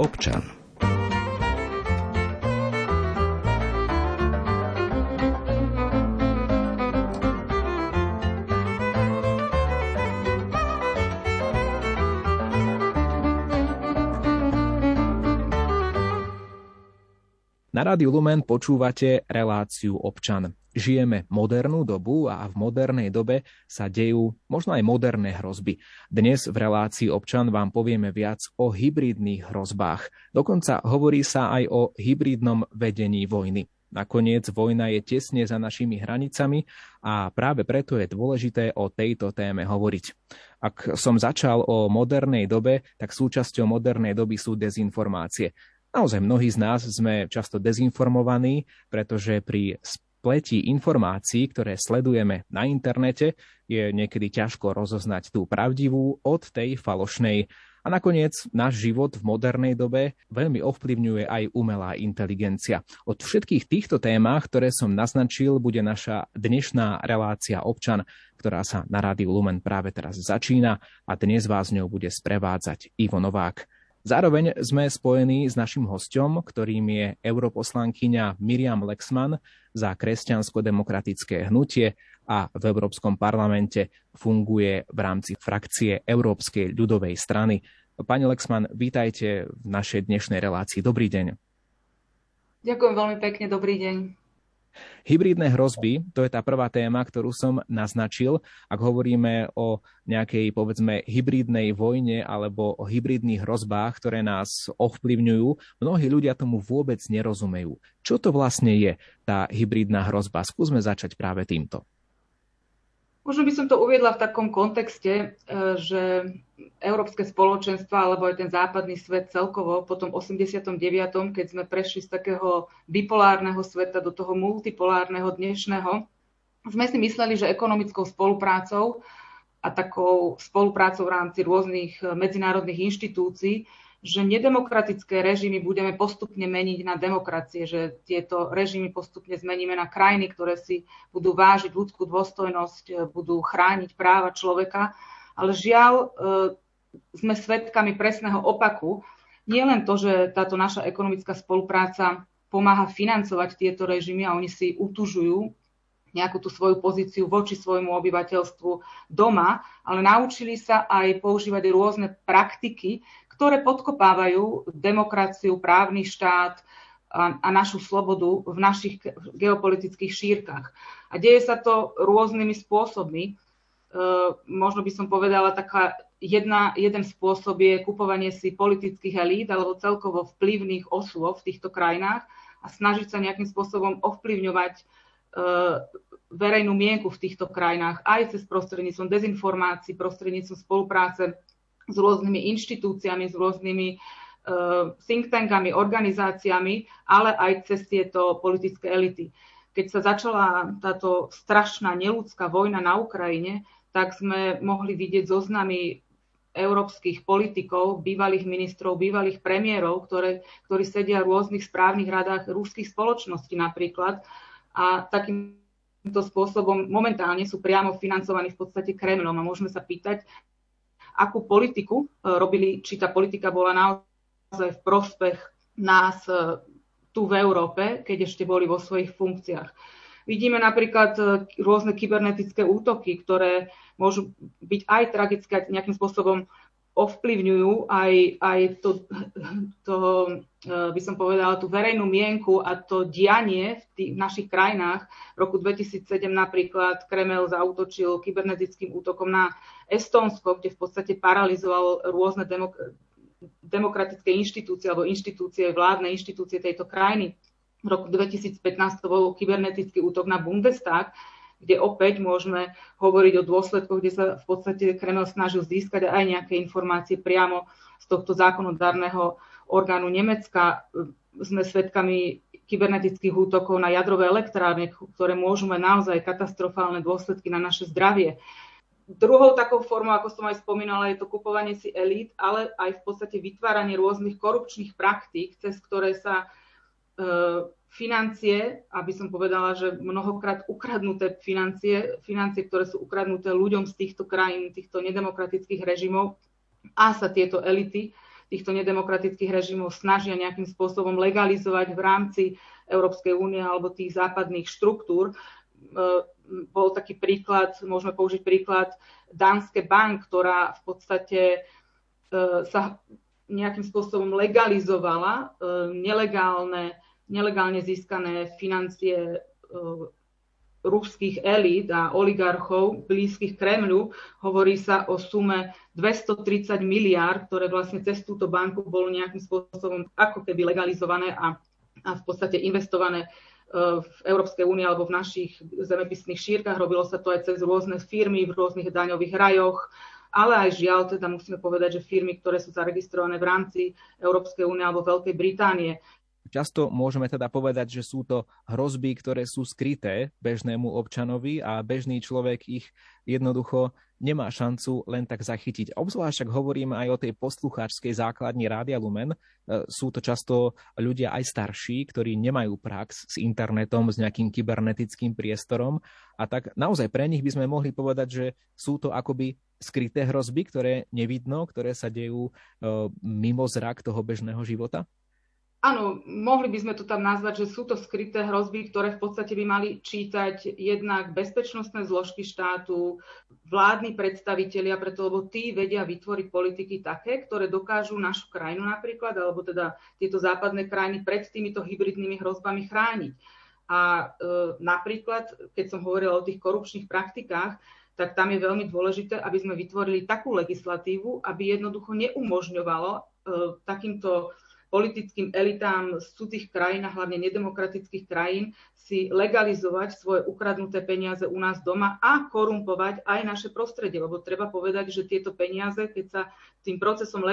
občan. Na Rádiu Lumen počúvate reláciu Občan. Žijeme modernú dobu a v modernej dobe sa dejú možno aj moderné hrozby. Dnes v relácii Občan vám povieme viac o hybridných hrozbách. Dokonca hovorí sa aj o hybridnom vedení vojny. Nakoniec vojna je tesne za našimi hranicami a práve preto je dôležité o tejto téme hovoriť. Ak som začal o modernej dobe, tak súčasťou modernej doby sú dezinformácie. Naozaj mnohí z nás sme často dezinformovaní, pretože pri spletí informácií, ktoré sledujeme na internete, je niekedy ťažko rozoznať tú pravdivú od tej falošnej. A nakoniec náš život v modernej dobe veľmi ovplyvňuje aj umelá inteligencia. Od všetkých týchto témach, ktoré som naznačil, bude naša dnešná relácia Občan, ktorá sa na Rádiu Lumen práve teraz začína a dnes vás ňou bude sprevádzať Ivo Novák. Zároveň sme spojení s našim hosťom, ktorým je europoslankyňa Miriam Lexmann za kresťansko-demokratické hnutie a v Európskom parlamente funguje v rámci frakcie Európskej ľudovej strany. Pani Lexmann, vítajte v našej dnešnej relácii. Dobrý deň. Ďakujem veľmi pekne, dobrý deň. Hybridné hrozby, to je tá prvá téma, ktorú som naznačil. Ak hovoríme o nejakej, povedzme, hybridnej vojne alebo o hybridných hrozbách, ktoré nás ovplyvňujú, mnohí ľudia tomu vôbec nerozumejú. Čo to vlastne je tá hybridná hrozba? Skúsme začať práve týmto. Možno by som to uviedla v takom kontexte, že európske spoločenstva alebo aj ten západný svet celkovo po tom 89., keď sme prešli z takého bipolárneho sveta do toho multipolárneho dnešného, sme si mysleli, že ekonomickou spoluprácou a takou spoluprácou v rámci rôznych medzinárodných inštitúcií, že nedemokratické režimy budeme postupne meniť na demokracie, že tieto režimy postupne zmeníme na krajiny, ktoré si budú vážiť ľudskú dôstojnosť, budú chrániť práva človeka. Ale žiaľ, sme svedkami presného opaku. Nie len to, že táto naša ekonomická spolupráca pomáha financovať tieto režimy a oni si utužujú nejakú tú svoju pozíciu voči svojmu obyvateľstvu doma, ale naučili sa aj používať rôzne praktiky, ktoré podkopávajú demokraciu, právny štát a našu slobodu v našich geopolitických šírkach. A deje sa to rôznymi spôsobmi. Možno by som povedala, taká jeden spôsob je kupovanie si politických elít alebo celkovo vplyvných osôb v týchto krajinách a snažiť sa nejakým spôsobom ovplyvňovať verejnú mienku v týchto krajinách aj cez prostredníctvom dezinformácií, prostredníctvom spolupráce s rôznymi inštitúciami, s rôznymi think tankami, organizáciami, ale aj cez tieto politické elity. Keď sa začala táto strašná neľudská vojna na Ukrajine, tak sme mohli vidieť zoznamy európskych politikov, bývalých ministrov, bývalých premiérov, ktorí sedia v rôznych správnych radách ruských spoločností napríklad. A takýmto spôsobom momentálne sú priamo financovaní v podstate Kremľom. A môžeme sa pýtať, akú politiku robili, či tá politika bola naozaj v prospech nás tu v Európe, keď ešte boli vo svojich funkciách. Vidíme napríklad rôzne kybernetické útoky, ktoré môžu byť aj tragické, nejakým spôsobom ovplyvňujú aj to, by som povedala, tú verejnú mienku a to dianie v tých našich krajinách. V roku 2007 napríklad Kremel zaútočil kybernetickým útokom na Estónsko, kde v podstate paralyzoval rôzne demokratické inštitúcie alebo inštitúcie, vládne inštitúcie tejto krajiny. V roku 2015 to bol kybernetický útok na Bundestag, kde opäť môžeme hovoriť o dôsledkoch, kde sa v podstate Kreml snažil získať aj nejaké informácie priamo z tohto zákonodárneho orgánu Nemecka. Sme svedkami kybernetických útokov na jadrové elektrárne, ktoré môžu mať naozaj katastrofálne dôsledky na naše zdravie. Druhou takou formou, ako som aj spomínala, je to kupovanie si elít, ale aj v podstate vytváranie rôznych korupčných praktík, cez ktoré sa financie, aby som povedala, že mnohokrát ukradnuté financie, ktoré sú ukradnuté ľuďom z týchto krajín, týchto nedemokratických režimov, a sa tieto elity týchto nedemokratických režimov snažia nejakým spôsobom legalizovať v rámci Európskej únie alebo tých západných štruktúr. Bol taký príklad, môžeme použiť príklad Danske Bank, ktorá v podstate sa nejakým spôsobom legalizovala nelegálne získané financie ruských elít a oligarchov blízkych Kremľu. Hovorí sa o sume 230 miliárd, ktoré vlastne cez túto banku bolo nejakým spôsobom ako keby legalizované a v podstate investované v Európskej únii alebo v našich zemepisných šírkach. Robilo sa to aj cez rôzne firmy v rôznych daňových rajoch, ale aj žiaľ, teda musíme povedať, že firmy, ktoré sú zaregistrované v rámci Európskej únie alebo Veľkej Británie. Často môžeme teda povedať, že sú to hrozby, ktoré sú skryté bežnému občanovi a bežný človek ich jednoducho nemá šancu len tak zachytiť. Obzvlášť ak hovoríme aj o tej poslucháčskej základni Rádia Lumen. Sú to často ľudia aj starší, ktorí nemajú prax s internetom, s nejakým kybernetickým priestorom. A tak naozaj pre nich by sme mohli povedať, že sú to akoby skryté hrozby, ktoré nevidno, ktoré sa dejú mimo zrak toho bežného života? Áno, mohli by sme to tam nazvať, že sú to skryté hrozby, ktoré v podstate by mali čítať jednak bezpečnostné zložky štátu, vládni predstavitelia, preto lebo tí vedia vytvoriť politiky také, ktoré dokážu našu krajinu napríklad, alebo teda tieto západné krajiny pred týmito hybridnými hrozbami chrániť. A napríklad, keď som hovorila o tých korupčných praktikách, tak tam je veľmi dôležité, aby sme vytvorili takú legislatívu, aby jednoducho neumožňovalo takýmto politickým elitám z cudzích krajín a hlavne nedemokratických krajín si legalizovať svoje ukradnuté peniaze u nás doma a korumpovať aj naše prostredie. Lebo treba povedať, že tieto peniaze, keď sa tým procesom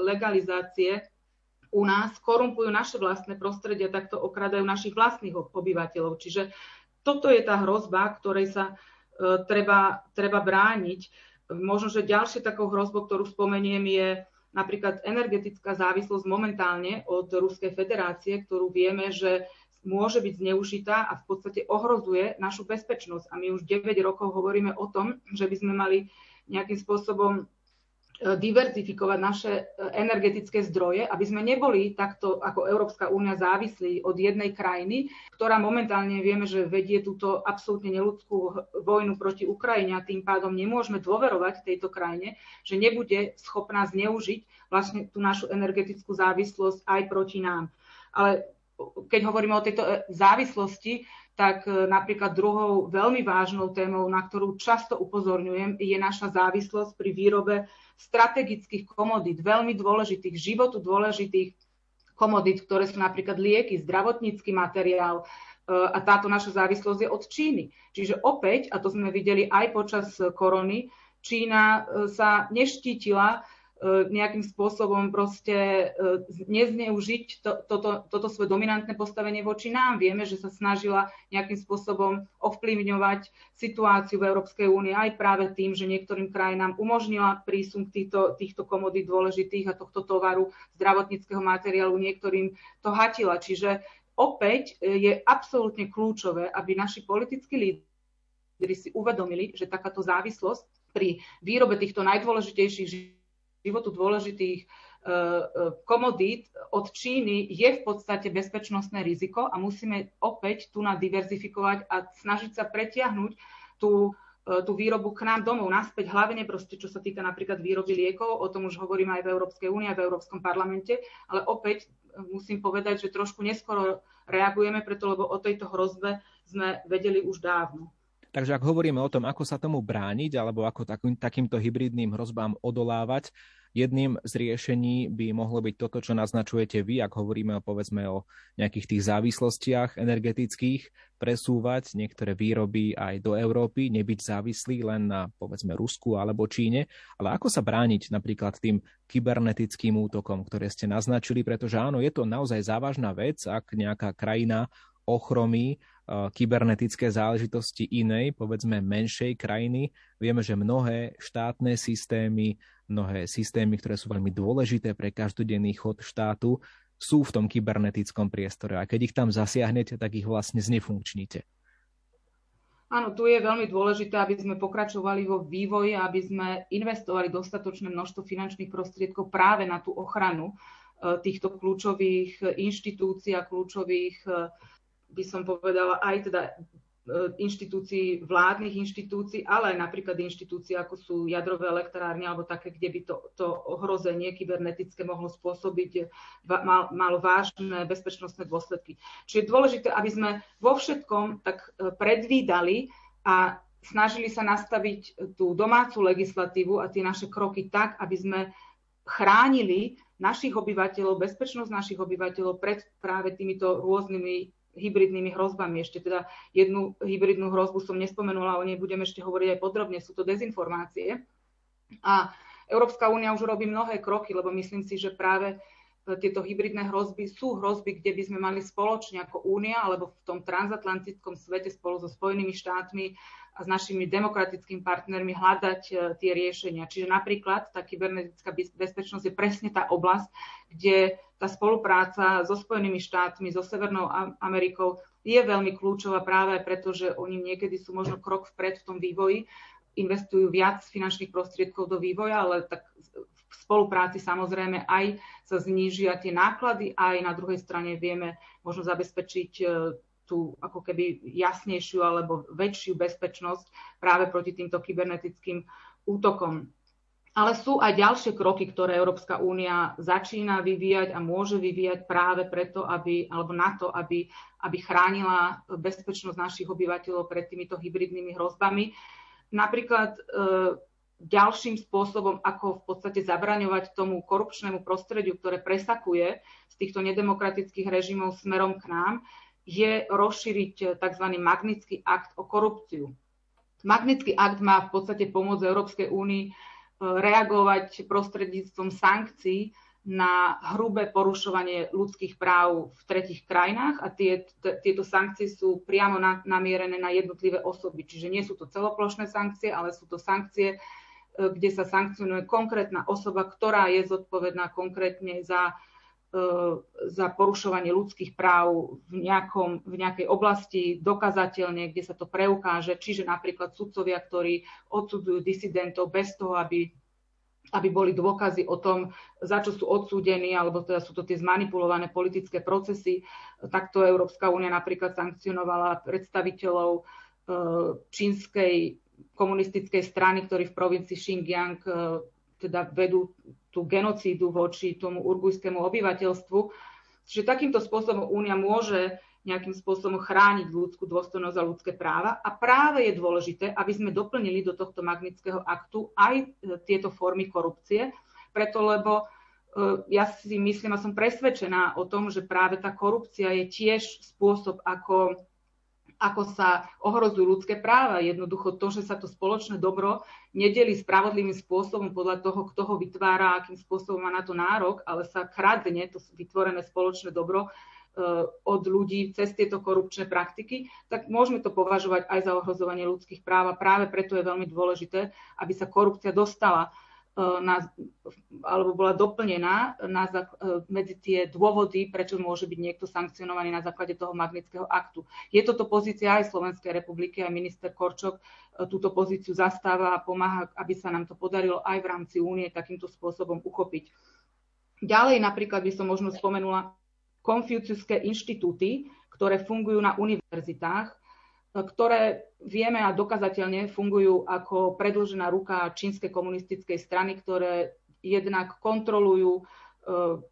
legalizácie u nás korumpujú naše vlastné prostredie, tak to okradajú našich vlastných obyvateľov. Čiže toto je tá hrozba, ktorej sa treba brániť. Možno, že ďalšie takou hrozbou, ktorú spomeniem, je napríklad energetická závislosť momentálne od Ruskej federácie, ktorú vieme, že môže byť zneužitá a v podstate ohrozuje našu bezpečnosť. A my už 9 rokov hovoríme o tom, že by sme mali nejakým spôsobom diverzifikovať naše energetické zdroje, aby sme neboli takto ako Európska únia závislí od jednej krajiny, ktorá momentálne vieme, že vedie túto absolútne neľudskú vojnu proti Ukrajine a tým pádom nemôžeme dôverovať tejto krajine, že nebude schopná zneužiť vlastne tú našu energetickú závislosť aj proti nám. Ale keď hovoríme o tejto závislosti, tak napríklad druhou veľmi vážnou témou, na ktorú často upozorňujem, je naša závislosť pri výrobe strategických komodít, veľmi dôležitých, životu dôležitých komodít, ktoré sú napríklad lieky, zdravotnícky materiál a táto naša závislosť je od Číny. Čiže opäť, a to sme videli aj počas korony, Čína sa neštítila nejakým spôsobom proste nezneužiť toto svoje dominantné postavenie voči nám. Vieme, že sa snažila nejakým spôsobom ovplyvňovať situáciu v Európskej únii aj práve tým, že niektorým krajinám umožnila prísun týchto komodít dôležitých a tohto tovaru zdravotníckeho materiálu, niektorým to hatila. Čiže opäť je absolútne kľúčové, aby naši politickí lídri si uvedomili, že takáto závislosť pri výrobe týchto najdôležitejších životu dôležitých komodít od Číny je v podstate bezpečnostné riziko a musíme opäť tu diverzifikovať a snažiť sa pretiahnuť tú výrobu k nám domov naspäť, hlavne proste, čo sa týka napríklad výroby liekov, o tom už hovorím aj v Európskej únii a v Európskom parlamente, ale opäť musím povedať, že trošku neskoro reagujeme, preto lebo o tejto hrozbe sme vedeli už dávno. Takže ak hovoríme o tom, ako sa tomu brániť alebo ako takýmto hybridným hrozbám odolávať, jedným z riešení by mohlo byť toto, čo naznačujete vy, ak hovoríme povedzme o nejakých tých závislostiach energetických, presúvať niektoré výroby aj do Európy, nebyť závislí len na povedzme Rusku alebo Číne, ale ako sa brániť napríklad tým kybernetickým útokom, ktoré ste naznačili, pretože áno, je to naozaj závažná vec, ak nejaká krajina ochromí kybernetické záležitosti inej, povedzme menšej krajiny. Vieme, že mnohé štátne systémy, ktoré sú veľmi dôležité pre každodenný chod štátu, sú v tom kybernetickom priestore. A keď ich tam zasiahnete, tak ich vlastne znefunkčníte. Áno, tu je veľmi dôležité, aby sme pokračovali vo vývoji, aby sme investovali dostatočné množstvo finančných prostriedkov práve na tú ochranu týchto kľúčových inštitúcií a kľúčových, by som povedala, aj teda inštitúcií, vládnych inštitúcií, ale aj napríklad inštitúcií, ako sú jadrové elektrárne alebo také, kde by to ohrozenie kybernetické mohlo spôsobiť malo vážne bezpečnostné dôsledky. Čiže je dôležité, aby sme vo všetkom tak predvídali a snažili sa nastaviť tú domácu legislatívu a tie naše kroky tak, aby sme chránili našich obyvateľov, bezpečnosť našich obyvateľov pred práve týmito rôznymi hybridnými hrozbami. Ešte teda jednu hybridnú hrozbu som nespomenula, o nej budem ešte hovoriť aj podrobne, sú to dezinformácie. A Európska únia už robí mnohé kroky, lebo myslím si, že práve tieto hybridné hrozby sú hrozby, kde by sme mali spoločne ako únia, alebo v tom transatlantickom svete spolu so Spojenými štátmi a s našimi demokratickými partnermi hľadať tie riešenia. Čiže napríklad tá kybernetická bezpečnosť je presne tá oblasť, kde tá spolupráca so Spojenými štátmi, so Severnou Amerikou je veľmi kľúčová práve preto, že oni niekedy sú možno krok vpred v tom vývoji, investujú viac finančných prostriedkov do vývoja, ale tak v spolupráci samozrejme aj sa znížia tie náklady, aj na druhej strane vieme možno zabezpečiť tú ako keby jasnejšiu alebo väčšiu bezpečnosť práve proti týmto kybernetickým útokom. Ale sú aj ďalšie kroky, ktoré Európska únia začína vyvíjať a môže vyvíjať práve preto, aby chránila bezpečnosť našich obyvateľov pred týmito hybridnými hrozbami. Napríklad ďalším spôsobom, ako v podstate zabraňovať tomu korupčnému prostrediu, ktoré presakuje z týchto nedemokratických režimov smerom k nám, je rozšíriť tzv. Magnitský akt o korupciu. Magnitský akt má v podstate pomôcť Európskej únii reagovať prostredníctvom sankcií na hrubé porušovanie ľudských práv v tretích krajinách a tieto sankcie sú priamo namierené na jednotlivé osoby. Čiže nie sú to celoplošné sankcie, ale sú to sankcie, kde sa sankcionuje konkrétna osoba, ktorá je zodpovedná konkrétne za porušovanie ľudských práv v nejakej oblasti dokazateľne, kde sa to preukáže. Čiže napríklad sudcovia, ktorí odsudzujú disidentov bez toho, aby boli dôkazy o tom, za čo sú odsúdení, alebo teda sú to tie zmanipulované politické procesy. Takto Európska únia napríklad sankcionovala predstaviteľov čínskej komunistickej strany, ktorí v provincii Xinjiang teda vedú tú genocídu voči tomu urgujskému obyvateľstvu. Čiže takýmto spôsobom únia môže nejakým spôsobom chrániť ľudskú dôstojnosť a ľudské práva. A práve je dôležité, aby sme doplnili do tohto Magnitského aktu aj tieto formy korupcie, preto lebo ja si myslím a som presvedčená o tom, že práve tá korupcia je tiež spôsob, ako sa ohrozujú ľudské práva. Jednoducho to, že sa to spoločné dobro nedelí spravodlivým spôsobom podľa toho, kto ho vytvára, akým spôsobom má na to nárok, ale sa kradne to vytvorené spoločné dobro od ľudí cez tieto korupčné praktiky, tak môžeme to považovať aj za ohrozovanie ľudských práv a práve preto je veľmi dôležité, aby sa korupcia dostala alebo bola doplnená medzi tie dôvody, prečo môže byť niekto sankcionovaný na základe toho Magnitského aktu. Je toto pozícia aj Slovenskej republiky, aj minister Korčok túto pozíciu zastáva a pomáha, aby sa nám to podarilo aj v rámci únie takýmto spôsobom uchopiť. Ďalej napríklad by som možno spomenula konfuciuské inštitúty, ktoré fungujú na univerzitách, ktoré vieme a dokazateľne fungujú ako predĺžená ruka čínskej komunistickej strany, ktoré jednak kontrolujú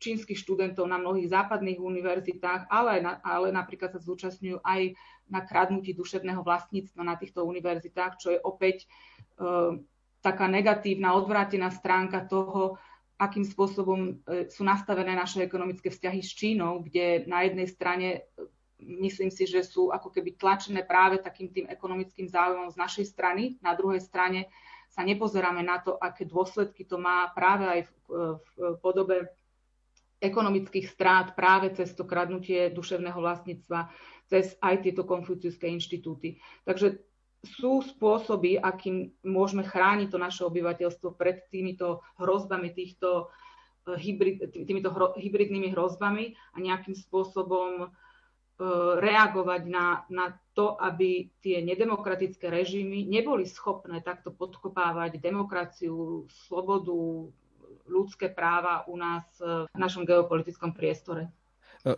čínskych študentov na mnohých západných univerzitách, ale napríklad sa zúčastňujú aj na kradnutí duševného vlastníctva na týchto univerzitách, čo je opäť taká negatívna, odvrátená stránka toho, akým spôsobom sú nastavené naše ekonomické vzťahy s Čínou, kde na jednej strane myslím si, že sú ako keby tlačené práve takým tým ekonomickým záujmom z našej strany. Na druhej strane sa nepozeráme na to, aké dôsledky to má práve aj v podobe ekonomických strát práve cez to kradnutie duševného vlastníctva, cez aj tieto konfuciuské inštitúty. Takže sú spôsoby, akým môžeme chrániť to naše obyvateľstvo pred týmito hrozbami, týmito hybridnými hrozbami a nejakým spôsobom reagovať na to, aby tie nedemokratické režimy neboli schopné takto podkopávať demokraciu, slobodu, ľudské práva u nás v našom geopolitickom priestore.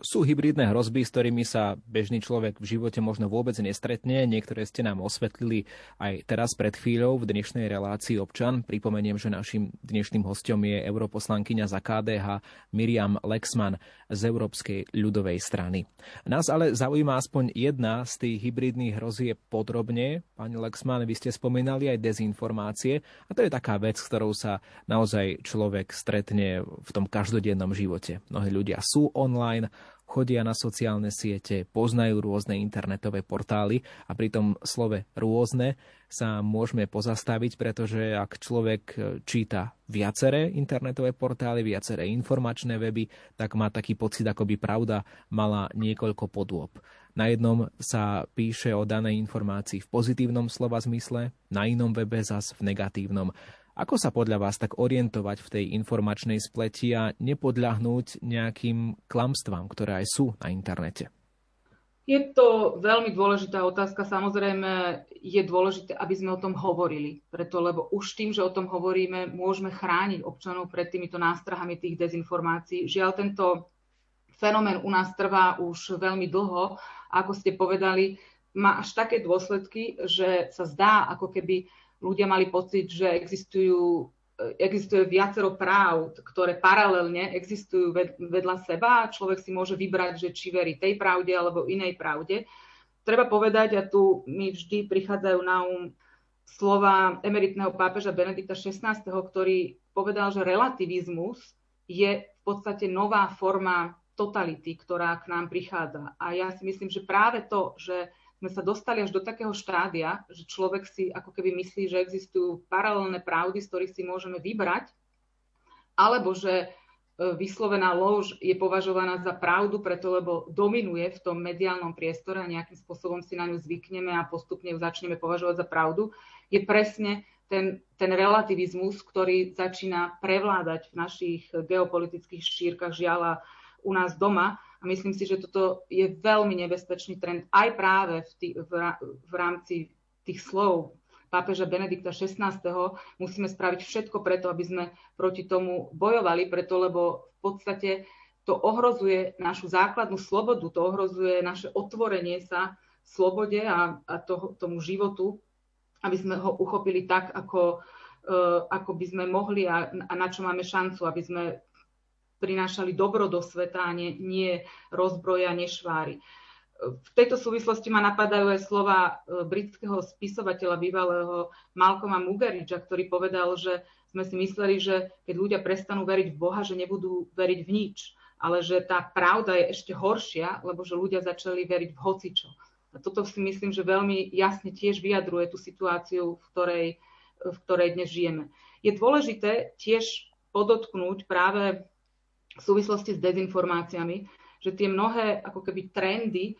Sú hybridné hrozby, s ktorými sa bežný človek v živote možno vôbec nestretne. Niektoré ste nám osvetlili aj teraz pred chvíľou v dnešnej relácii Občan. Pripomeniem, že našim dnešným hostom je europoslankyňa za KDH Miriam Lexmann z Európskej ľudovej strany. Nás ale zaujíma aspoň jedna z tých hybridných hrozieb podrobne. Pani Lexmann, vy ste spomínali aj dezinformácie a to je taká vec, s ktorou sa naozaj človek stretne v tom každodennom živote. Mnohí ľudia sú online, chodia na sociálne siete, poznajú rôzne internetové portály a pri tom slove rôzne sa môžeme pozastaviť, pretože ak človek číta viaceré internetové portály, viaceré informačné weby, tak má taký pocit, ako by pravda mala niekoľko podôb. Na jednom sa píše o danej informácii v pozitívnom slova zmysle, na inom webe zas v negatívnom. Ako sa podľa vás tak orientovať v tej informačnej spleti a nepodľahnúť nejakým klamstvám, ktoré aj sú na internete? Je to veľmi dôležitá otázka. Samozrejme je dôležité, aby sme o tom hovorili. Preto, lebo už tým, že o tom hovoríme, môžeme chrániť občanov pred týmito nástrahami tých dezinformácií. Žiaľ, tento fenomén u nás trvá už veľmi dlho. A ako ste povedali, má až také dôsledky, že sa zdá, ako keby ľudia mali pocit, že existuje viacero práv, ktoré paralelne existujú vedľa seba a človek si môže vybrať, že či verí tej pravde alebo inej pravde. Treba povedať, a tu mi vždy prichádzajú na slova emeritného pápeža Benedikta XVI, ktorý povedal, že relativizmus je v podstate nová forma totality, ktorá k nám prichádza. A ja si myslím, že práve to, že sme sa dostali až do takého štádia, že človek si ako keby myslí, že existujú paralelné pravdy, z ktorých si môžeme vybrať, alebo že vyslovená lož je považovaná za pravdu, preto lebo dominuje v tom mediálnom priestore a nejakým spôsobom si na ňu zvykneme a postupne ju začneme považovať za pravdu, je presne ten relativizmus, ktorý začína prevládať v našich geopolitických šírkach, žiaľ, u nás doma. A myslím si, že toto je veľmi nebezpečný trend aj práve v rámci tých slov pápeža Benedikta XVI. Musíme spraviť všetko preto, aby sme proti tomu bojovali, preto lebo v podstate to ohrozuje našu základnú slobodu, to ohrozuje naše otvorenie sa slobode a tomu životu, aby sme ho uchopili tak, ako by sme mohli a na čo máme šancu, aby sme prinášali dobro do sveta a nie rozbroja, nešvári. V tejto súvislosti ma napadajú aj slova britského spisovateľa bývalého Malcolma Muggeridgea, ktorý povedal, že sme si mysleli, že keď ľudia prestanú veriť v Boha, že nebudú veriť v nič, ale že tá pravda je ešte horšia, lebo že ľudia začali veriť v hocičo. A toto si myslím, že veľmi jasne tiež vyjadruje tú situáciu, v ktorej dnes žijeme. Je dôležité tiež podotknúť práve v súvislosti s dezinformáciami, že tie mnohé ako keby trendy,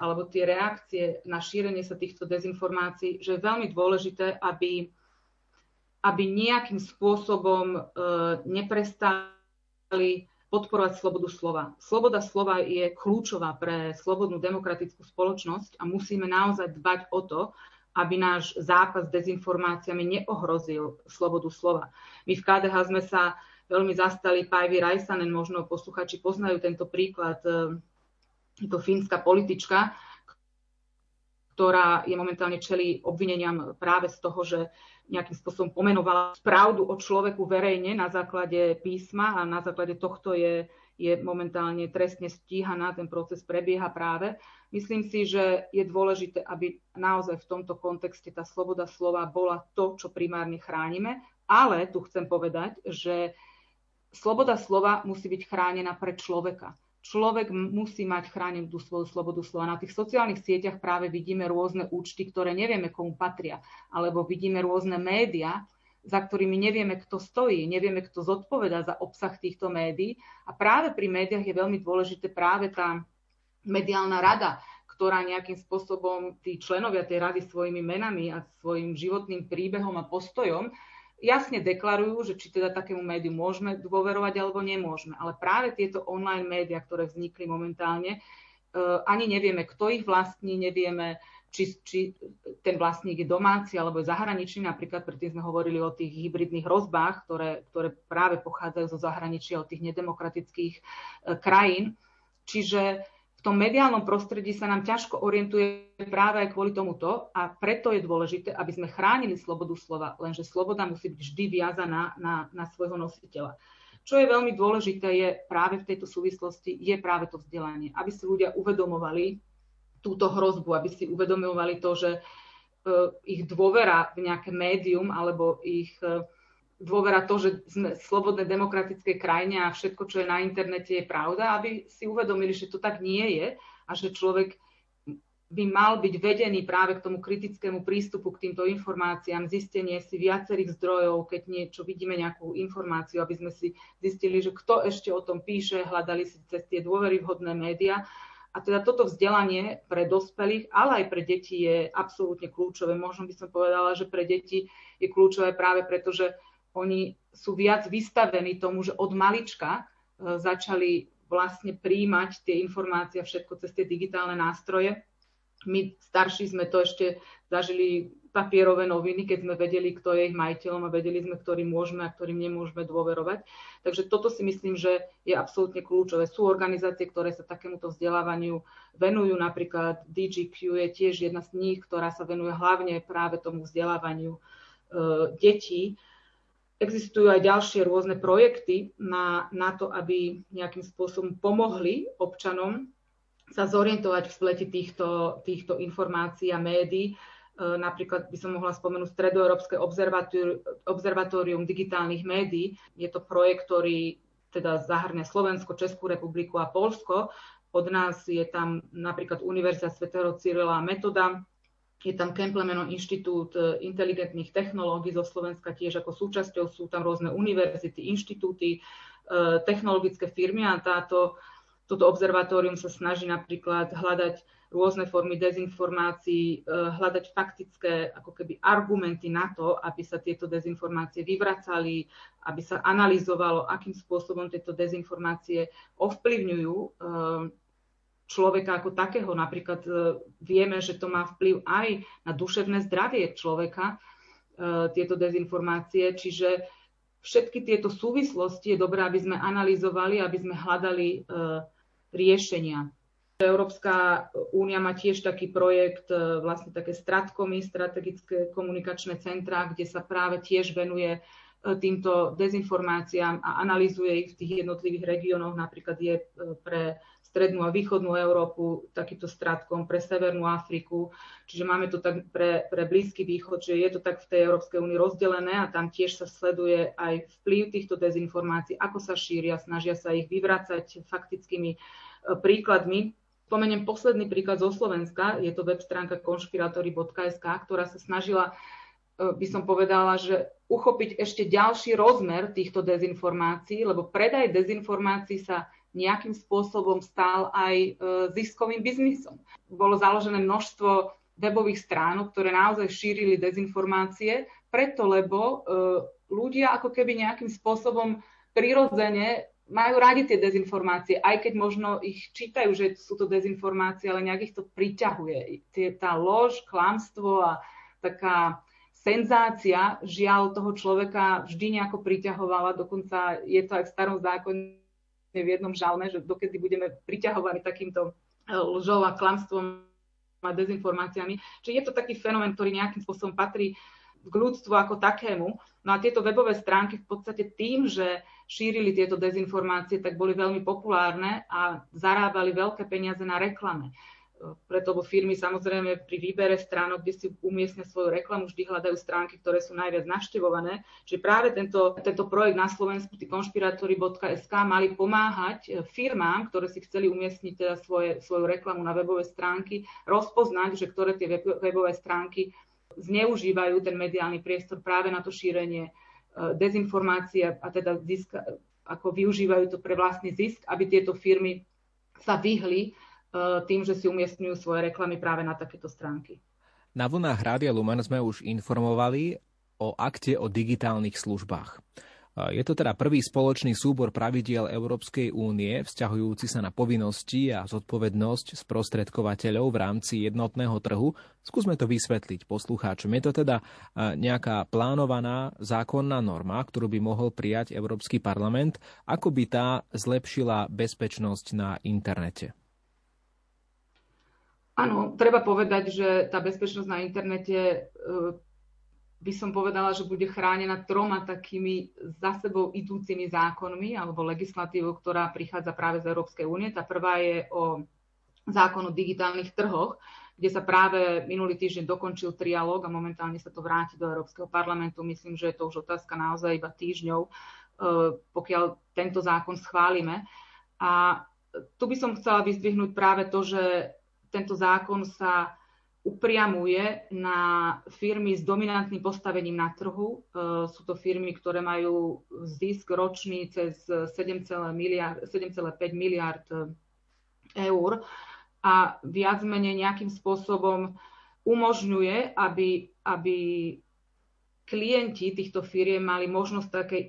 alebo tie reakcie na šírenie sa týchto dezinformácií, že je veľmi dôležité, aby nejakým spôsobom neprestali podporovať slobodu slova. Sloboda slova je kľúčová pre slobodnú demokratickú spoločnosť a musíme naozaj dbať o to, aby náš zápas s dezinformáciami neohrozil slobodu slova. My v KDH sme sa veľmi zastali Päivi Räsänen, možno posluchači poznajú tento príklad. Je to fínska politička, ktorá je momentálne čelí obvineniam práve z toho, že nejakým spôsobom pomenovala pravdu o človeku verejne na základe písma a na základe tohto je momentálne trestne stíhaná, ten proces prebieha práve. Myslím si, že je dôležité, aby naozaj v tomto kontexte tá sloboda slova bola to, čo primárne chránime, ale tu chcem povedať, že sloboda slova musí byť chránená pre človeka. Človek musí mať chránenú svoju slobodu slova. Na tých sociálnych sieťach práve vidíme rôzne účty, ktoré nevieme, komu patria, alebo vidíme rôzne médiá, za ktorými nevieme, kto stojí, nevieme, kto zodpovedá za obsah týchto médií. A práve pri médiách je veľmi dôležité práve tá mediálna rada, ktorá nejakým spôsobom tí členovia tej rady svojimi menami a svojim životným príbehom a postojom jasne deklarujú, že či teda takému médiu môžeme dôverovať alebo nemôžeme. Ale práve tieto online médiá, ktoré vznikli momentálne, ani nevieme, kto ich vlastní, nevieme, či ten vlastník je domáci alebo je zahraničný. Napríklad predtým sme hovorili o tých hybridných hrozbách, ktoré práve pochádzajú zo zahraničia, od tých nedemokratických krajín. Čiže v tom mediálnom prostredí sa nám ťažko orientuje práve aj kvôli tomuto a preto je dôležité, aby sme chránili slobodu slova, lenže sloboda musí byť vždy viazaná na svojho nositeľa. Čo je veľmi dôležité je práve v tejto súvislosti je práve to vzdelanie, aby si ľudia uvedomovali túto hrozbu, aby si uvedomovali to, že ich dôvera v nejaké médium alebo ich dôvera to, že sme v slobodnej demokratickej krajine a všetko, čo je na internete, je pravda, aby si uvedomili, že to tak nie je a že človek by mal byť vedený práve k tomu kritickému prístupu k týmto informáciám, zistenie si viacerých zdrojov, keď niečo vidíme, nejakú informáciu, aby sme si zistili, že kto ešte o tom píše, hľadali si cez tie dôveryhodné médiá. A teda toto vzdelanie pre dospelých, ale aj pre deti je absolútne kľúčové. Možno by som povedala, že pre deti je kľúčové práve preto, že oni sú viac vystavení tomu, že od malička začali vlastne prijímať tie informácie a všetko cez tie digitálne nástroje. My starší sme to ešte zažili papierové noviny, keď sme vedeli, kto je ich majiteľom a vedeli sme, ktorým môžeme a ktorým nemôžeme dôverovať. Takže toto si myslím, že je absolútne kľúčové. Sú organizácie, ktoré sa takémuto vzdelávaniu venujú, napríklad DGQ je tiež jedna z nich, ktorá sa venuje hlavne práve tomu vzdelávaniu detí. Existujú aj ďalšie rôzne projekty na to, aby nejakým spôsobom pomohli občanom sa zorientovať v spleti týchto informácií a médií. Napríklad by som mohla spomenúť Stredoeurópske observatórium digitálnych médií. Je to projekt, ktorý teda zahŕňa Slovensko, Českú republiku a Poľsko. Od nás je tam napríklad Univerzita sv. Cyrila a Metoda, je tam Kempelov inštitút inteligentných technológií zo Slovenska tiež ako súčasťou, sú tam rôzne univerzity, inštitúty, technologické firmy a toto observatórium sa snaží napríklad hľadať rôzne formy dezinformácií, hľadať faktické ako keby argumenty na to, aby sa tieto dezinformácie vyvracali, aby sa analyzovalo, akým spôsobom tieto dezinformácie ovplyvňujú človeka ako takého. Napríklad vieme, že to má vplyv aj na duševné zdravie človeka, tieto dezinformácie, čiže všetky tieto súvislosti je dobré, aby sme analyzovali, aby sme hľadali riešenia. Európska únia má tiež taký projekt, vlastne také stratkomy, strategické komunikačné centra, kde sa práve tiež venuje týmto dezinformáciám a analyzuje ich v tých jednotlivých regiónoch. Napríklad je pre strednú a východnú Európu takýmto stratkom, pre Severnú Afriku. Čiže máme to tak pre Blízky východ, že je to tak v tej Európskej únii rozdelené a tam tiež sa sleduje aj vplyv týchto dezinformácií, ako sa šíria, snažia sa ich vyvracať faktickými príkladmi. Spomeniem posledný príklad zo Slovenska, je to web stránka konspiratory.sk, ktorá sa snažila, by som povedala, že uchopiť ešte ďalší rozmer týchto dezinformácií, lebo predaj dezinformácií sa nejakým spôsobom stal aj ziskovým biznisom. Bolo založené množstvo webových stránok, ktoré naozaj šírili dezinformácie, preto lebo ľudia ako keby nejakým spôsobom prirodzene majú radi tie dezinformácie, aj keď možno ich čítajú, že sú to dezinformácie, ale nejak ich to priťahuje. Tá lož, klamstvo a taká senzácia, žiaľ, toho človeka vždy nejako priťahovala, dokonca je to aj v starom zákone v jednom žalme, že dokedy budeme priťahovaní takýmto lžou a klamstvom a dezinformáciami. Čiže je to taký fenomén, ktorý nejakým spôsobom patrí k ľudstvu ako takému. No a tieto webové stránky v podstate tým, že šírili tieto dezinformácie, tak boli veľmi populárne a zarábali veľké peniaze na reklame. Preto firmy samozrejme pri výbere stránok, kde si umiestnia svoju reklamu, vždy hľadajú stránky, ktoré sú najviac navštevované. Čiže práve tento projekt na Slovensku, tí konšpiratory.sk, mali pomáhať firmám, ktoré si chceli umiestniť teda svoju reklamu na webové stránky, rozpoznať, že ktoré tie webové stránky zneužívajú ten mediálny priestor práve na to šírenie dezinformácií a teda zisk, ako využívajú to pre vlastný zisk, aby tieto firmy sa vyhli tým, že si umiestňujú svoje reklamy práve na takéto stránky. Na vlnách Rádia Lumen sme už informovali o akte o digitálnych službách. Je to teda prvý spoločný súbor pravidiel Európskej únie, vzťahujúci sa na povinnosti a zodpovednosť sprostredkovateľov v rámci jednotného trhu. Skúsme to vysvetliť poslucháčom. Je to teda nejaká plánovaná zákonná norma, ktorú by mohol prijať Európsky parlament. Ako by tá zlepšila bezpečnosť na internete? Áno, treba povedať, že tá bezpečnosť na internete by som povedala, že bude chránená troma takými za sebou idúcimi zákonmi alebo legislatívou, ktorá prichádza práve z Európskej únie. Tá prvá je o zákonu o digitálnych trhoch, kde sa práve minulý týždeň dokončil trialóg a momentálne sa to vráti do Európskeho parlamentu. Myslím, že je to už otázka naozaj iba týždňov, pokiaľ tento zákon schválime. A tu by som chcela vyzdvihnúť práve to, že tento zákon sa upriamuje na firmy s dominantným postavením na trhu. Sú to firmy, ktoré majú zisk ročný cez 7,5 miliard eur a viac menej nejakým spôsobom umožňuje, aby klienti týchto firiem mali možnosť takej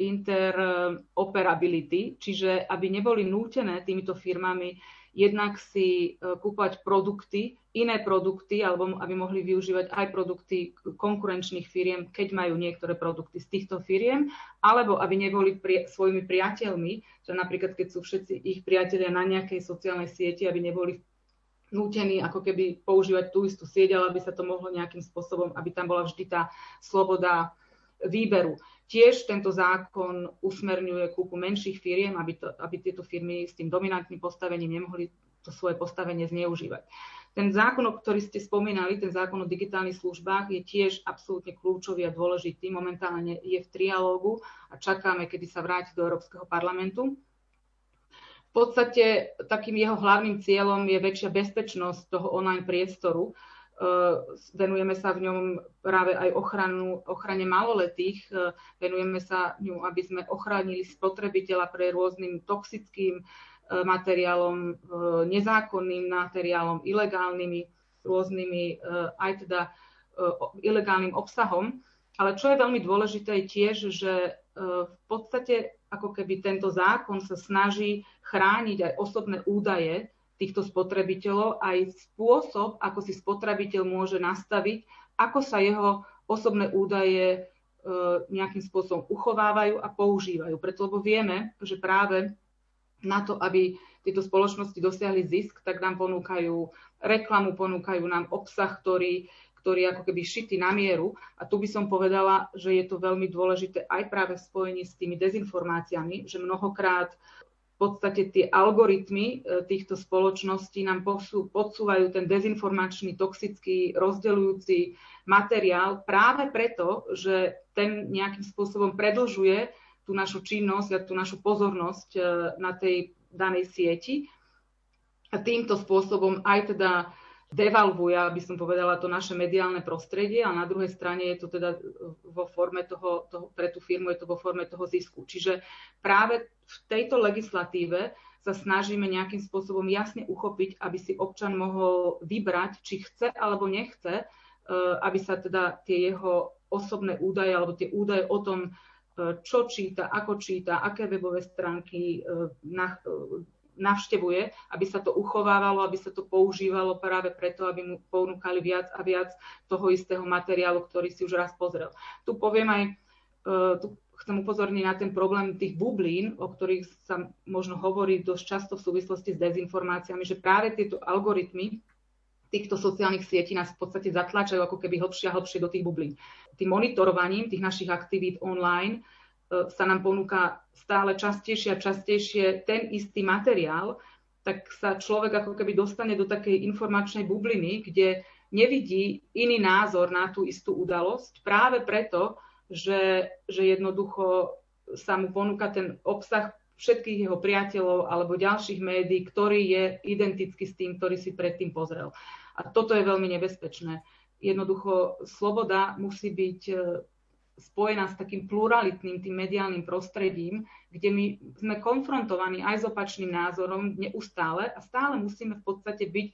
interoperability, čiže aby neboli nútené týmito firmami jednak si kúpať produkty, iné produkty, alebo aby mohli využívať aj produkty konkurenčných firiem, keď majú niektoré produkty z týchto firiem, alebo aby neboli svojimi priateľmi, že napríklad keď sú všetci ich priatelia na nejakej sociálnej sieti, aby neboli nútení ako keby používať tú istú sieť, ale aby sa to mohlo nejakým spôsobom, aby tam bola vždy tá sloboda výberu. Tiež tento zákon usmerňuje kúpu menších firiem, aby tieto firmy s tým dominantným postavením nemohli to svoje postavenie zneužívať. Ten zákon, o ktorý ste spomínali, ten zákon o digitálnych službách, je tiež absolútne kľúčový a dôležitý. Momentálne je v trialógu a čakáme, kedy sa vráti do Európskeho parlamentu. V podstate takým jeho hlavným cieľom je väčšia bezpečnosť toho online priestoru. Venujeme sa v ňom práve aj ochrane maloletých, venujeme sa ňu, aby sme ochránili spotrebiteľa pre rôznym toxickým materiálom, nezákonným materiálom, ilegálnymi rôznymi, aj teda ilegálnym obsahom. Ale čo je veľmi dôležité tiež, že v podstate ako keby tento zákon sa snaží chrániť aj osobné údaje týchto spotrebiteľov, aj spôsob, ako si spotrebiteľ môže nastaviť, ako sa jeho osobné údaje nejakým spôsobom uchovávajú a používajú. Preto, lebo vieme, že práve na to, aby tieto spoločnosti dosiahli zisk, tak nám ponúkajú reklamu, ponúkajú nám obsah, ktorý je ako keby šitý na mieru. A tu by som povedala, že je to veľmi dôležité aj práve v spojení s tými dezinformáciami, že mnohokrát v podstate tie algoritmy týchto spoločností nám podsúvajú ten dezinformačný, toxický, rozdeľujúci materiál práve preto, že ten nejakým spôsobom predlžuje tú našu činnosť a tú našu pozornosť na tej danej sieti. A týmto spôsobom aj teda devalvuje, aby som povedala, to naše mediálne prostredie a na druhej strane je to teda vo forme pre tú firmu je to vo forme toho zisku. Čiže práve v tejto legislatíve sa snažíme nejakým spôsobom jasne uchopiť, aby si občan mohol vybrať, či chce alebo nechce, aby sa teda tie jeho osobné údaje alebo tie údaje o tom, čo číta, ako číta, aké webové stránky navštevuje, aby sa to uchovávalo, aby sa to používalo práve preto, aby mu ponúkali viac a viac toho istého materiálu, ktorý si už raz pozrel. Tu poviem aj... Chcem upozorniť na ten problém tých bublín, o ktorých sa možno hovorí dosť často v súvislosti s dezinformáciami, že práve tieto algoritmy týchto sociálnych sietí nás v podstate zatlačajú ako keby hlbšie a hlbšie do tých bublín. Tým monitorovaním tých našich aktivít online sa nám ponúka stále častejšie a častejšie ten istý materiál, tak sa človek ako keby dostane do takej informačnej bubliny, kde nevidí iný názor na tú istú udalosť práve preto, že jednoducho sa mu ponúka ten obsah všetkých jeho priateľov alebo ďalších médií, ktorý je identický s tým, ktorý si predtým pozrel. A toto je veľmi nebezpečné. Jednoducho sloboda musí byť spojená s takým pluralitným, tým mediálnym prostredím, kde my sme konfrontovaní aj s opačným názorom neustále a stále musíme v podstate byť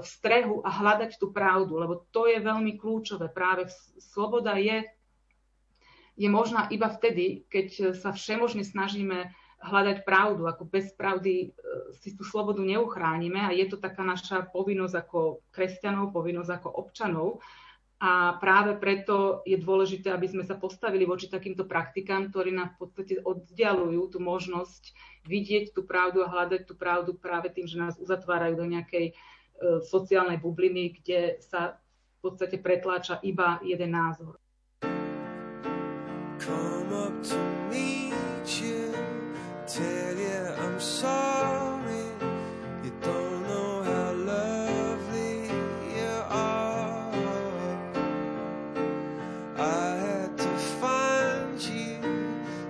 v strehu a hľadať tú pravdu, lebo to je veľmi kľúčové. Práve sloboda je je možná iba vtedy, keď sa všemožne snažíme hľadať pravdu, ako bez pravdy si tú slobodu neuchránime a je to taká naša povinnosť ako kresťanov, povinnosť ako občanov. A práve preto je dôležité, aby sme sa postavili voči takýmto praktikám, ktoré nám v podstate oddialujú tú možnosť vidieť tú pravdu a hľadať tú pravdu práve tým, že nás uzatvárajú do nejakej sociálnej bubliny, kde sa v podstate pretláča iba jeden názor. Come up to meet you, tell you I'm sorry, you don't know how lovely you are. I had to find you,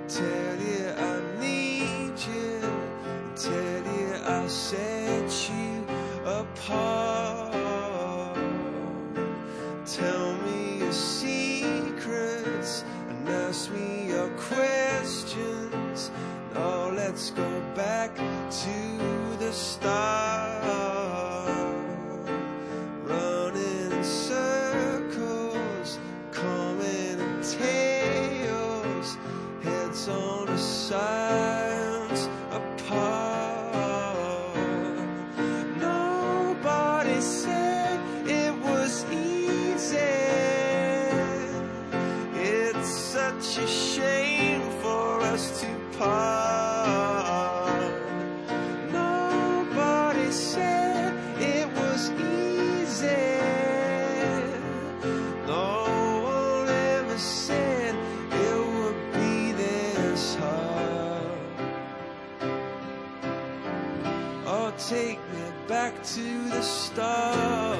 tell you I need you, tell you I set you apart. Tell me your secrets and ask me your questions. Now let's go back to the start. Running in circles, coming in tails, heads on the sides apart. Nobody said it was easy. It's such a shame for us to part. Nobody said it was easy. No one ever said it would be this hard. Oh, take me back to the start.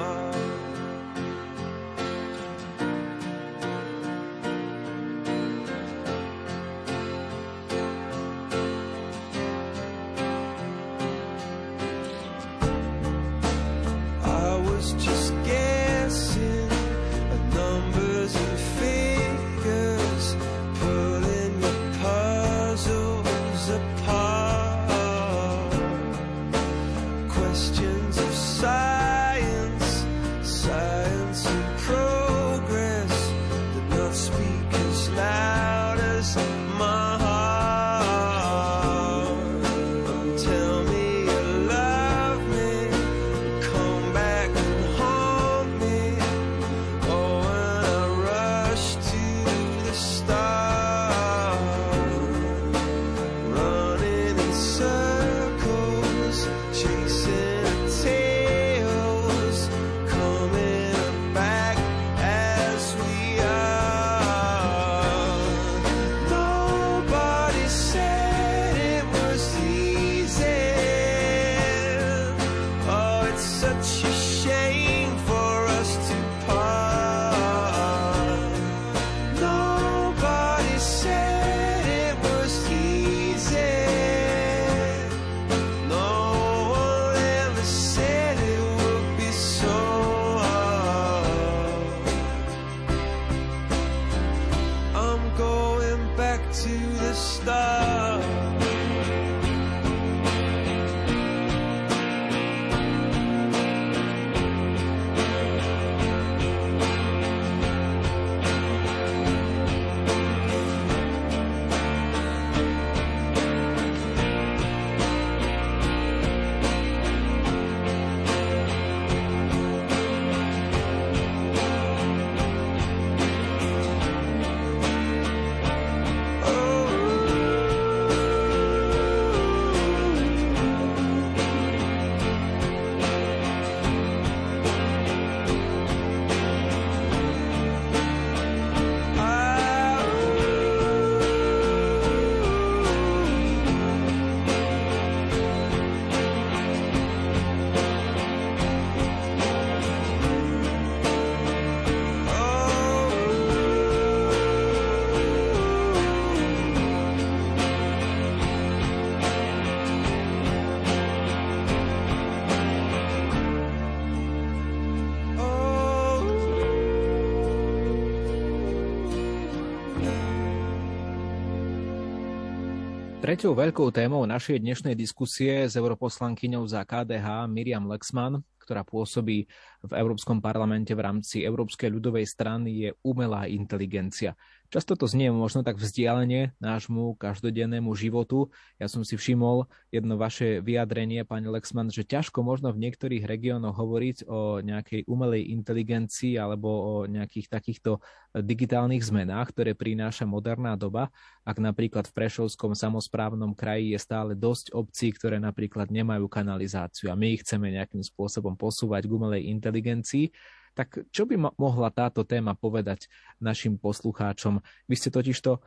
Treťou veľkou témou našej dnešnej diskusie s europoslankyňou za KDH Miriam Lexmann, ktorá pôsobí v Európskom parlamente v rámci Európskej ľudovej strany, je umelá inteligencia. Často to znie možno tak vzdialene nášmu každodennému životu. Ja som si všimol jedno vaše vyjadrenie, pani Lexmann, že ťažko možno v niektorých regiónoch hovoriť o nejakej umelej inteligencii alebo o nejakých takýchto digitálnych zmenách, ktoré prináša moderná doba. Ak napríklad v Prešovskom samosprávnom kraji je stále dosť obcí, ktoré napríklad nemajú kanalizáciu a my ich chceme nejakým spôsobom posúvať k umelej inteligencii, tak čo by mohla táto téma povedať našim poslucháčom? Vy ste totižto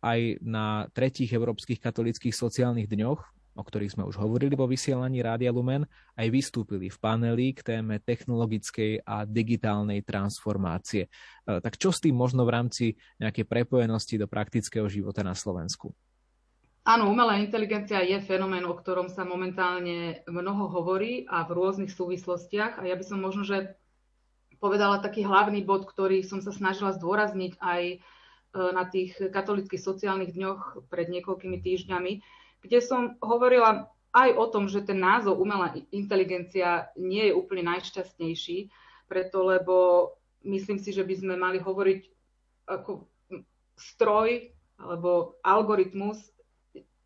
aj na 3. Európskych katolíckych sociálnych dňoch, o ktorých sme už hovorili vo vysielaní Rádia Lumen, aj vystúpili v paneli k téme technologickej a digitálnej transformácie. Tak čo s tým možno v rámci nejakej prepojenosti do praktického života na Slovensku? Áno, umelá inteligencia je fenomén, o ktorom sa momentálne mnoho hovorí a v rôznych súvislostiach. A ja by som možno, že povedala taký hlavný bod, ktorý som sa snažila zdôrazniť aj na tých katolíckych sociálnych dňoch pred niekoľkými týždňami, kde som hovorila aj o tom, že ten názov umelá inteligencia nie je úplne najšťastnejší, preto lebo myslím si, že by sme mali hovoriť ako stroj alebo algoritmus.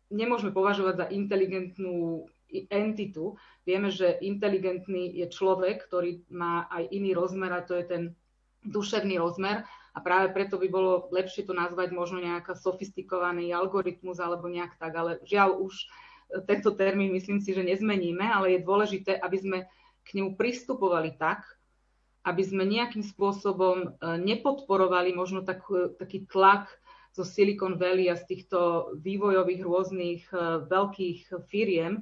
Nemôžeme považovať za inteligentnú entitu. Vieme, že inteligentný je človek, ktorý má aj iný rozmer, a to je ten duševný rozmer. A práve preto by bolo lepšie to nazvať možno nejaká sofistikovaný algoritmus alebo nejak tak. Ale žiaľ už tento termín myslím si, že nezmeníme, ale je dôležité, aby sme k nemu pristupovali tak, aby sme nejakým spôsobom nepodporovali možno taký tlak zo Silicon Valley a z týchto vývojových rôznych veľkých firiem,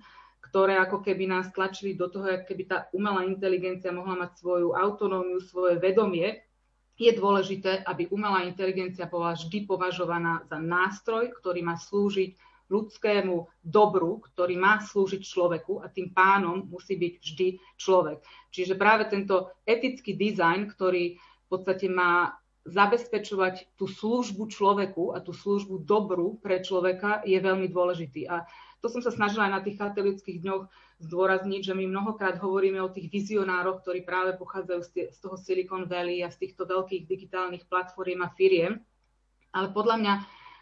ktoré ako keby nás tlačili do toho, ako keby tá umelá inteligencia mohla mať svoju autonómiu, svoje vedomie. Je dôležité, aby umelá inteligencia bola vždy považovaná za nástroj, ktorý má slúžiť ľudskému dobru, ktorý má slúžiť človeku, a tým pánom musí byť vždy človek. Čiže práve tento etický dizajn, ktorý v podstate má zabezpečovať tú službu človeku a tú službu dobru pre človeka, je veľmi dôležitý. A to som sa snažila aj na tých katolíckych dňoch zdôrazniť, že my mnohokrát hovoríme o tých vizionároch, ktorí práve pochádzajú z toho Silicon Valley a z týchto veľkých digitálnych platform a firiem. Ale podľa mňa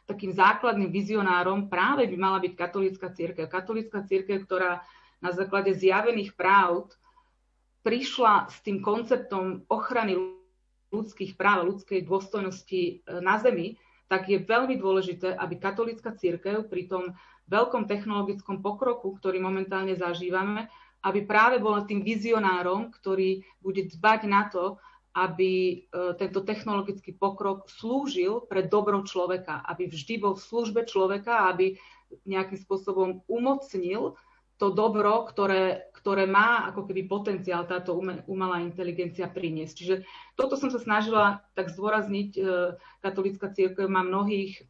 takým základným vizionárom práve by mala byť katolícka cirkev. Katolícka cirkev, ktorá na základe zjavených práv prišla s tým konceptom ochrany ľudských práv, ľudskej dôstojnosti na zemi, tak je veľmi dôležité, aby katolícka cirkev pri tom veľkom technologickom pokroku, ktorý momentálne zažívame, aby práve bola tým vizionárom, ktorý bude dbať na to, aby tento technologický pokrok slúžil pre dobro človeka, aby vždy bol v službe človeka, aby nejakým spôsobom umocnil to dobro, ktoré má ako keby potenciál táto umelá inteligencia priniesť. Čiže toto som sa snažila tak zdôrazniť. Katolícka cirkev má mnohých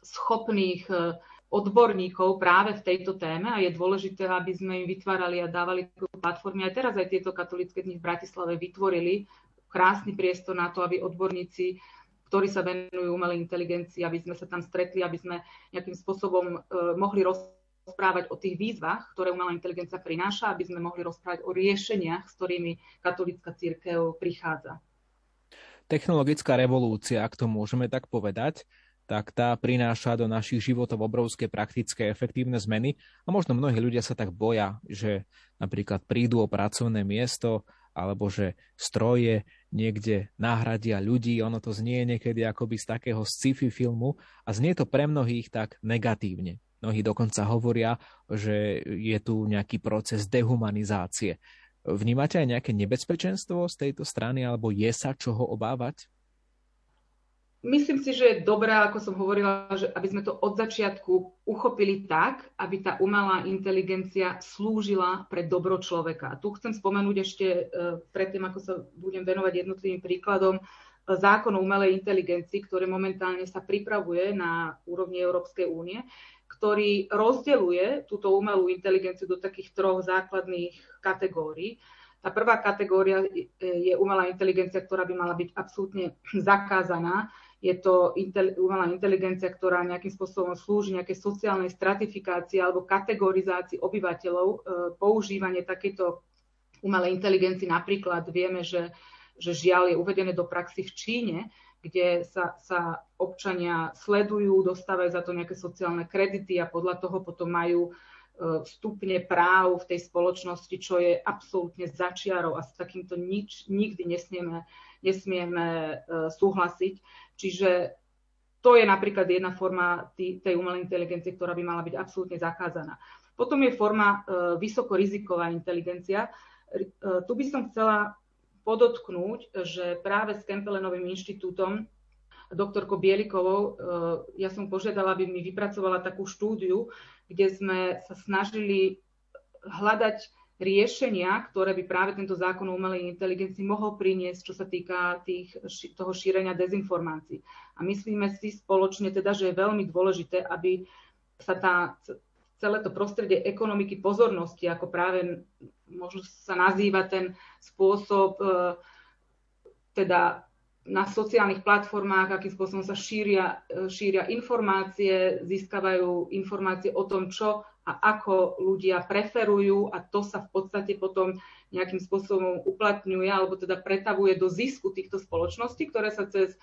schopných odborníkov práve v tejto téme a je dôležité, aby sme im vytvárali a dávali platformy. Aj teraz aj tieto katolícke dni v Bratislave vytvorili krásny priestor na to, aby odborníci, ktorí sa venujú umelej inteligencii, aby sme sa tam stretli, aby sme nejakým spôsobom mohli rozprávať o tých výzvach, ktoré umelá inteligencia prináša, aby sme mohli rozprávať o riešeniach, s ktorými katolícka cirkev prichádza. Technologická revolúcia, ak to môžeme tak povedať, tak tá prináša do našich životov obrovské praktické efektívne zmeny a možno mnohí ľudia sa tak boja, že napríklad prídu o pracovné miesto alebo že stroje niekde nahradia ľudí. Ono to znie niekedy akoby z takého sci-fi filmu a znie to pre mnohých tak negatívne. Mnohí dokonca hovoria, že je tu nejaký proces dehumanizácie. Vnímate aj nejaké nebezpečenstvo z tejto strany, alebo je sa čoho obávať? Myslím si, že je dobré, ako som hovorila, že aby sme to od začiatku uchopili tak, aby tá umelá inteligencia slúžila pre dobro človeka. Tu chcem spomenúť ešte, predtým ako sa budem venovať jednotlivým príkladom, zákon o umelej inteligencii, ktorý momentálne sa pripravuje na úrovni Európskej únie, ktorý rozdeľuje túto umelú inteligenciu do takých troch základných kategórií. Tá prvá kategória je umelá inteligencia, ktorá by mala byť absolútne zakázaná. Je to umelá inteligencia, ktorá nejakým spôsobom slúži nejakej sociálnej stratifikácii alebo kategorizácii obyvateľov. Používanie takejto umelej inteligencie napríklad vieme, že žiaľ je uvedené do praxi v Číne, kde sa občania sledujú, dostávajú za to nejaké sociálne kredity a podľa toho potom majú stupne práv v tej spoločnosti, čo je absolútne za čiarou a s takýmto nikdy nesmieme súhlasiť. Čiže to je napríklad jedna forma tej umelej inteligencie, ktorá by mala byť absolútne zakázaná. Potom je forma vysokoriziková inteligencia. Tu by som chcela podotknúť, že práve s Kempelovým inštitútom doktorkou Bielikovou, ja som požiadala, aby mi vypracovala takú štúdiu, kde sme sa snažili hľadať riešenia, ktoré by práve tento zákon o umelej inteligencii mohol priniesť, čo sa týka toho šírenia dezinformácií. A myslíme si spoločne teda, že je veľmi dôležité, aby sa celé to prostredie ekonomiky pozornosti, ako práve možno sa nazýva ten spôsob teda na sociálnych platformách, akým spôsobom sa šíria informácie, získavajú informácie o tom, čo a ako ľudia preferujú, a to sa v podstate potom nejakým spôsobom uplatňuje alebo teda pretavuje do zisku týchto spoločností, ktoré sa cez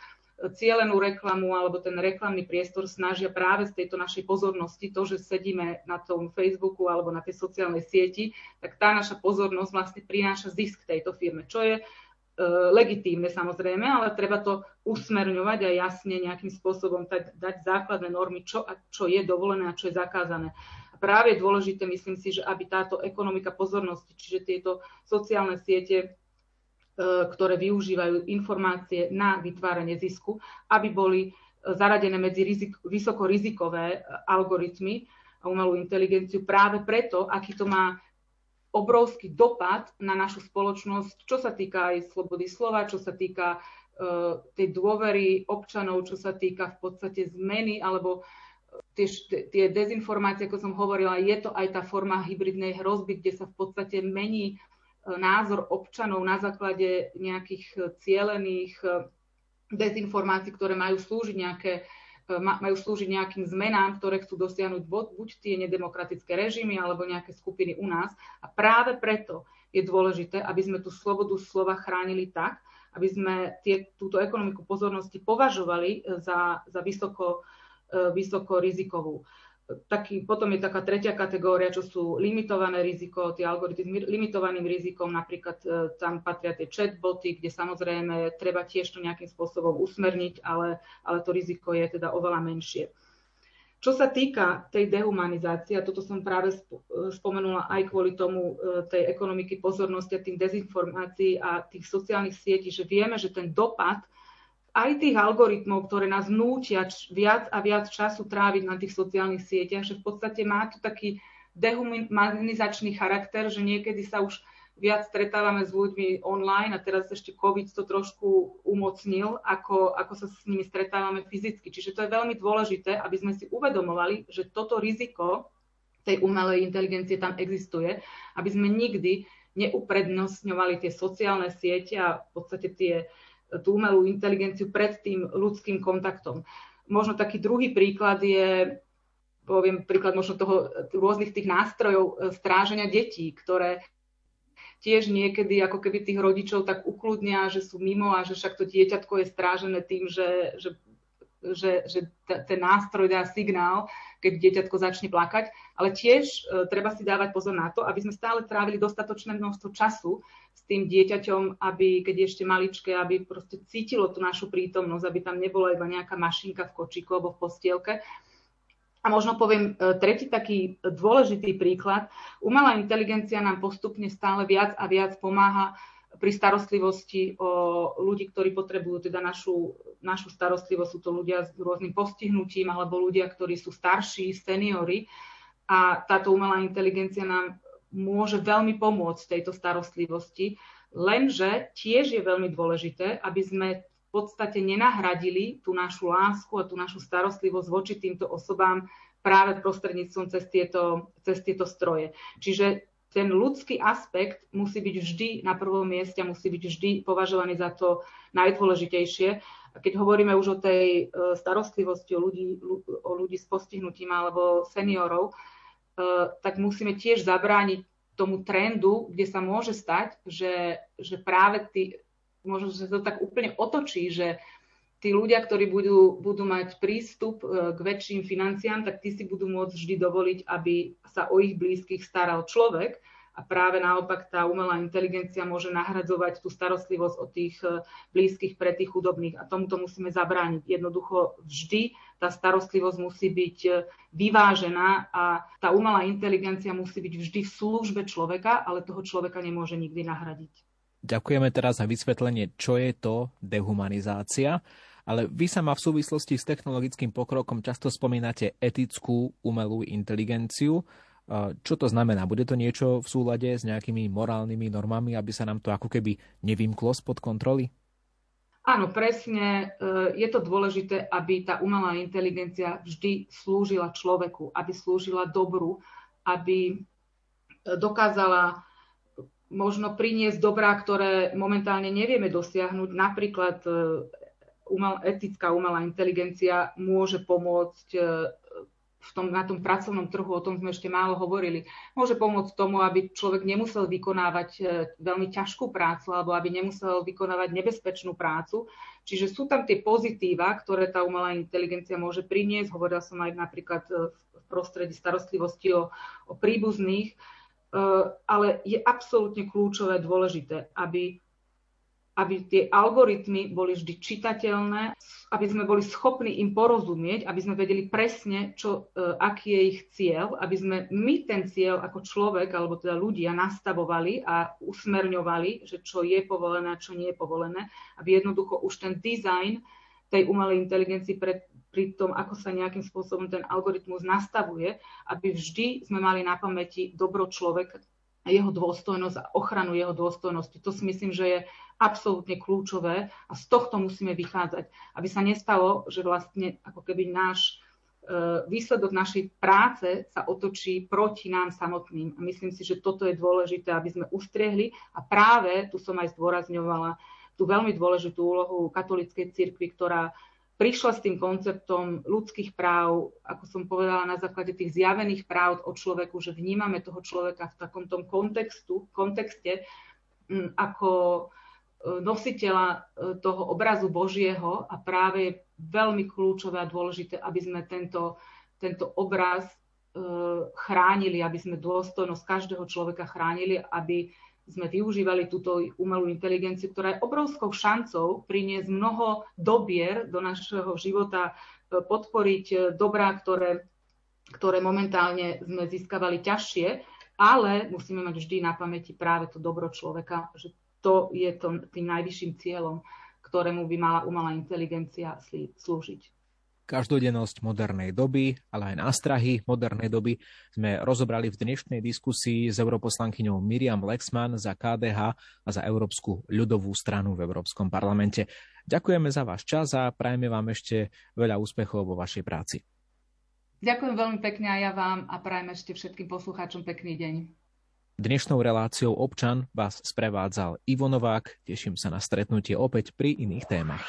cielenú reklamu alebo ten reklamný priestor snažia práve z tejto našej pozornosti, to, že sedíme na tom Facebooku alebo na tej sociálnej sieti, tak tá naša pozornosť vlastne prináša zisk tejto firme, čo je legitímne samozrejme, ale treba to usmerňovať a jasne nejakým spôsobom dať základné normy, čo je dovolené a čo je zakázané. A práve je dôležité, myslím si, že aby táto ekonomika pozornosti, čiže tieto sociálne siete, ktoré využívajú informácie na vytváranie zisku, aby boli zaradené medzi vysokorizikové algoritmy a umelú inteligenciu práve preto, aký to má obrovský dopad na našu spoločnosť, čo sa týka aj slobody slova, čo sa týka tej dôvery občanov, čo sa týka v podstate zmeny, alebo tie dezinformácie, ako som hovorila, je to aj tá forma hybridnej hrozby, kde sa v podstate mení názor občanov na základe nejakých cielených dezinformácií, ktoré majú slúžiť nejakým zmenám, ktoré chcú dosiahnuť buď tie nedemokratické režimy alebo nejaké skupiny u nás. A práve preto je dôležité, aby sme tú slobodu slova chránili tak, aby sme túto ekonomiku pozornosti považovali za vysokorizikovú. Potom je taká tretia kategória, čo sú limitované riziko, tie algoritmy s limitovaným rizikom, napríklad tam patria tie chatboty, kde samozrejme treba tiež to nejakým spôsobom usmerniť, ale to riziko je teda oveľa menšie. Čo sa týka tej dehumanizácie, a toto som práve spomenula aj kvôli tomu tej ekonomiky pozornosti a tých dezinformácií a tých sociálnych sietí, že vieme, že ten dopad aj tých algoritmov, ktoré nás nútia viac a viac času tráviť na tých sociálnych sieťach, že v podstate má to taký dehumanizačný charakter, že niekedy sa už viac stretávame s ľuďmi online, a teraz ešte COVID to trošku umocnil, ako sa s nimi stretávame fyzicky. Čiže to je veľmi dôležité, aby sme si uvedomovali, že toto riziko tej umelej inteligencie tam existuje, aby sme nikdy neuprednostňovali tie sociálne siete a v podstate tú umelú inteligenciu pred tým ľudským kontaktom. Možno taký druhý príklad je, poviem príklad možno toho rôznych tých nástrojov stráženia detí, ktoré tiež niekedy ako keby tých rodičov tak ukludnia, že sú mimo a že však to dieťatko je strážené tým, že ten nástroj dá signál, keď dieťatko začne plakať, ale tiež treba si dávať pozor na to, aby sme stále trávili dostatočné množstvo času s tým dieťaťom, aby keď je ešte maličké, aby proste cítilo tú našu prítomnosť, aby tam nebola iba nejaká mašinka v kočíku alebo v postielke. A možno poviem tretí taký dôležitý príklad. Umelá inteligencia nám postupne stále viac a viac pomáha pri starostlivosti o ľudí, ktorí potrebujú teda našu starostlivosť. Sú to ľudia s rôznym postihnutím alebo ľudia, ktorí sú starší, seniori. A táto umelá inteligencia nám môže veľmi pomôcť tejto starostlivosti, lenže tiež je veľmi dôležité, aby sme v podstate nenahradili tú našu lásku a tú našu starostlivosť voči týmto osobám práve prostredníctvom cez tieto stroje. Čiže ten ľudský aspekt musí byť vždy na prvom mieste a musí byť vždy považovaný za to najdôležitejšie. A keď hovoríme už o tej starostlivosti o ľudí s postihnutím alebo seniorov, tak musíme tiež zabrániť tomu trendu, kde sa môže stať, že práve možno sa to tak úplne otočí, že tí ľudia, ktorí budú mať prístup k väčším financiám, tak tí si budú môcť vždy dovoliť, aby sa o ich blízkych staral človek. A práve naopak tá umelá inteligencia môže nahradzovať tú starostlivosť o tých blízkych pre tých chudobných. A tomuto musíme zabrániť. Jednoducho vždy tá starostlivosť musí byť vyvážená a tá umelá inteligencia musí byť vždy v službe človeka, ale toho človeka nemôže nikdy nahradiť. Ďakujeme teraz za vysvetlenie, čo je to dehumanizácia. Ale vy sama v súvislosti s technologickým pokrokom často spomínate etickú umelú inteligenciu. Čo to znamená? Bude to niečo v súlade s nejakými morálnymi normami, aby sa nám to ako keby nevymklo spod kontroly? Áno, presne. Je to dôležité, aby tá umelá inteligencia vždy slúžila človeku, aby slúžila dobru, aby dokázala možno priniesť dobrá, ktoré momentálne nevieme dosiahnuť. Napríklad etická umelá inteligencia môže pomôcť na tom pracovnom trhu, o tom sme ešte málo hovorili, môže pomôcť tomu, aby človek nemusel vykonávať veľmi ťažkú prácu alebo aby nemusel vykonávať nebezpečnú prácu. Čiže sú tam tie pozitíva, ktoré tá umelá inteligencia môže priniesť. Hovorila som aj napríklad v prostredí starostlivosti o príbuzných, ale je absolútne kľúčové dôležité, aby tie algoritmy boli vždy čitateľné, aby sme boli schopní im porozumieť, aby sme vedeli presne, aký je ich cieľ, aby sme my ten cieľ ako človek, alebo teda ľudia nastavovali a usmerňovali, že čo je povolené a čo nie je povolené, aby jednoducho už ten dizajn tej umelej inteligencii pri tom, ako sa nejakým spôsobom ten algoritmus nastavuje, aby vždy sme mali na pamäti dobro človeka, jeho dôstojnosť a ochranu jeho dôstojnosti. To si myslím, že je absolútne kľúčové a z tohto musíme vychádzať, aby sa nestalo, že vlastne ako keby náš výsledok našej práce sa otočí proti nám samotným. A myslím si, že toto je dôležité, aby sme ustriehli a práve, tu som aj zdôrazňovala, tú veľmi dôležitú úlohu katolíckej cirkvi, ktorá prišla s tým konceptom ľudských práv, ako som povedala, na základe tých zjavených práv od človeku, že vnímame toho človeka v takomto kontexte ako nositeľa toho obrazu Božieho a práve je veľmi kľúčové a dôležité, aby sme tento obraz chránili, aby sme dôstojnosť každého človeka chránili, aby sme využívali túto umelú inteligenciu, ktorá je obrovskou šancou priniesť mnoho dobier do našeho života, podporiť dobrá, ktoré momentálne sme získavali ťažšie, ale musíme mať vždy na pamäti práve to dobro človeka, že to je tým najvyšším cieľom, ktorému by mala umelá inteligencia slúžiť. Každodennosť modernej doby, ale aj nástrahy modernej doby sme rozobrali v dnešnej diskusii s europoslankyňou Miriam Lexmann za KDH a za Európsku ľudovú stranu v Európskom parlamente. Ďakujeme za váš čas a prajeme vám ešte veľa úspechov vo vašej práci. Ďakujem veľmi pekne a ja vám a prajem ešte všetkým poslucháčom pekný deň. Dnešnou reláciou Občan vás sprevádzal Ivo Novák. Teším sa na stretnutie opäť pri iných témach.